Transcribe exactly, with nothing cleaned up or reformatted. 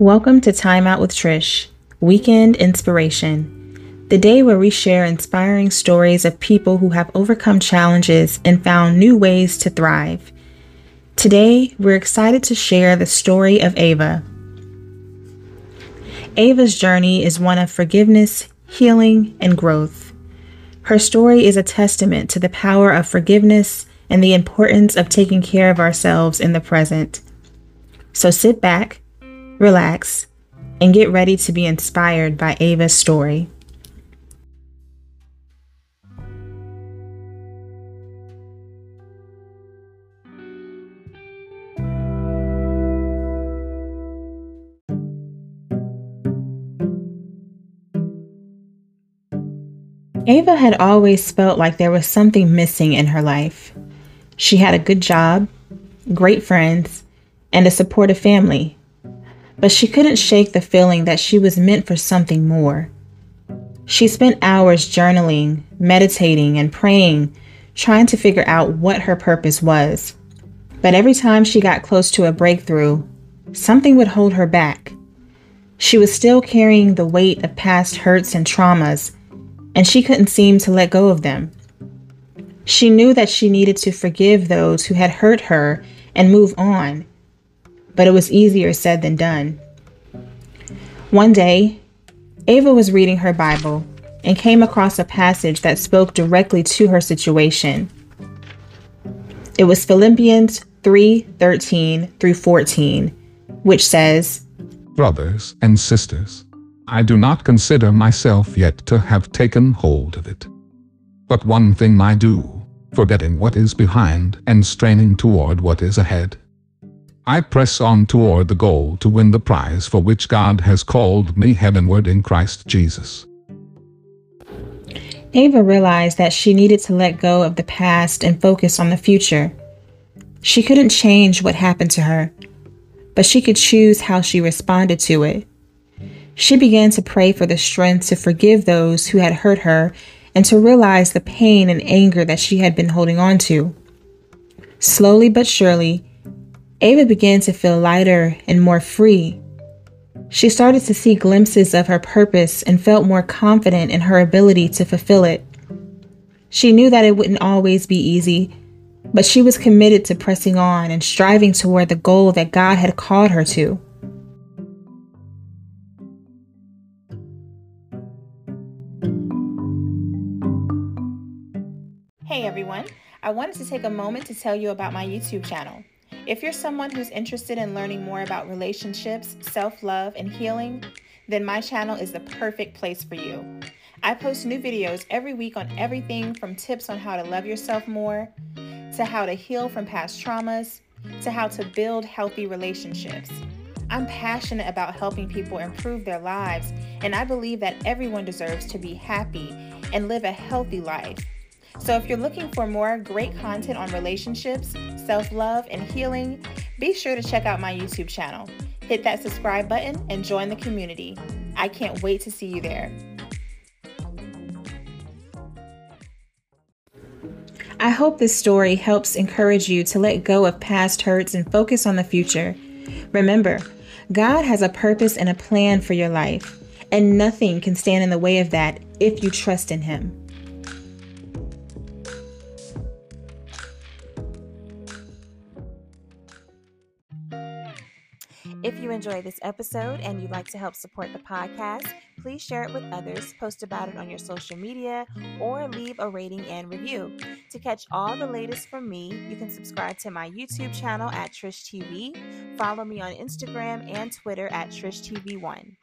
Welcome to Time Out with Trish, Weekend Inspiration, the day where we share inspiring stories of people who have overcome challenges and found new ways to thrive. Today, we're excited to share the story of Ava. Ava's journey is one of forgiveness, healing, and growth. Her story is a testament to the power of forgiveness and the importance of taking care of ourselves in the present. So sit back, relax, and get ready to be inspired by Ava's story. Ava had always felt like there was something missing in her life. She had a good job, great friends, and a supportive family, but she couldn't shake the feeling that she was meant for something more. She spent hours journaling, meditating, and praying, trying to figure out what her purpose was. But every time she got close to a breakthrough, something would hold her back. She was still carrying the weight of past hurts and traumas, and she couldn't seem to let go of them. She knew that she needed to forgive those who had hurt her and move on, but it was easier said than done. One day, Ava was reading her Bible and came across a passage that spoke directly to her situation. It was Philippians three thirteen through fourteen, which says, "Brothers and sisters, I do not consider myself yet to have taken hold of it. But one thing I do, forgetting what is behind and straining toward what is ahead, I press on toward the goal to win the prize for which God has called me heavenward in Christ Jesus." Ava realized that she needed to let go of the past and focus on the future. She couldn't change what happened to her, but she could choose how she responded to it. She began to pray for the strength to forgive those who had hurt her and to realize the pain and anger that she had been holding on to. Slowly but surely, Ava began to feel lighter and more free. She started to see glimpses of her purpose and felt more confident in her ability to fulfill it. She knew that it wouldn't always be easy, but she was committed to pressing on and striving toward the goal that God had called her to. Hey everyone, I wanted to take a moment to tell you about my YouTube channel. If you're someone who's interested in learning more about relationships, self-love, and healing, then my channel is the perfect place for you. I post new videos every week on everything from tips on how to love yourself more, to how to heal from past traumas, to how to build healthy relationships. I'm passionate about helping people improve their lives, and I believe that everyone deserves to be happy and live a healthy life. So if you're looking for more great content on relationships, self-love, and healing, be sure to check out my YouTube channel. Hit that subscribe button and join the community. I can't wait to see you there. I hope this story helps encourage you to let go of past hurts and focus on the future. Remember, God has a purpose and a plan for your life, and nothing can stand in the way of that if you trust in Him. If you enjoy this episode and you'd like to help support the podcast, please share it with others, post about it on your social media, or leave a rating and review. To catch all the latest from me, you can subscribe to my YouTube channel at Trish T V, follow me on Instagram and Twitter at Trish T V one.